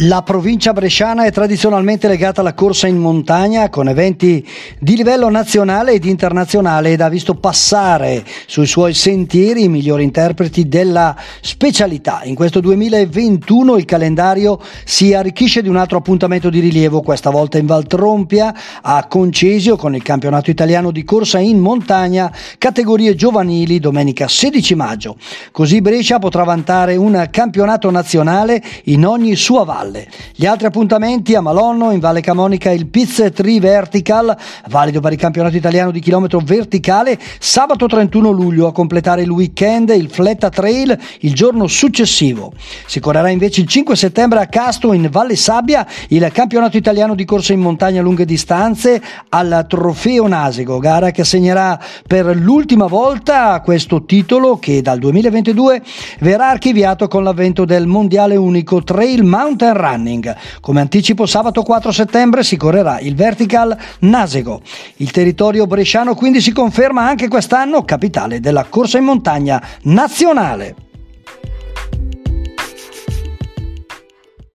La provincia bresciana è tradizionalmente legata alla corsa in montagna con eventi di livello nazionale ed internazionale ed ha visto passare sui suoi sentieri i migliori interpreti della specialità. In questo 2021 il calendario si arricchisce di un altro appuntamento di rilievo, questa volta in Valtrompia a Concesio con il campionato italiano di corsa in montagna categorie giovanili domenica 16 maggio. Così Brescia potrà vantare un campionato nazionale in ogni sua valle. Gli altri appuntamenti a Malonno, in Valle Camonica il Pizze Tri Vertical, valido per il campionato italiano di chilometro verticale, sabato 31 luglio a completare il weekend il Fletta Trail il giorno successivo. Si correrà invece il 5 settembre a Casto in Valle Sabbia il campionato italiano di corsa in montagna a lunghe distanze al Trofeo Nasego, gara che assegnerà per l'ultima volta questo titolo che dal 2022 verrà archiviato con l'avvento del mondiale unico Trail Mountain Running. Come anticipo, sabato 4 settembre si correrà il Vertical Nasego. Il territorio bresciano quindi si conferma anche quest'anno capitale della corsa in montagna nazionale.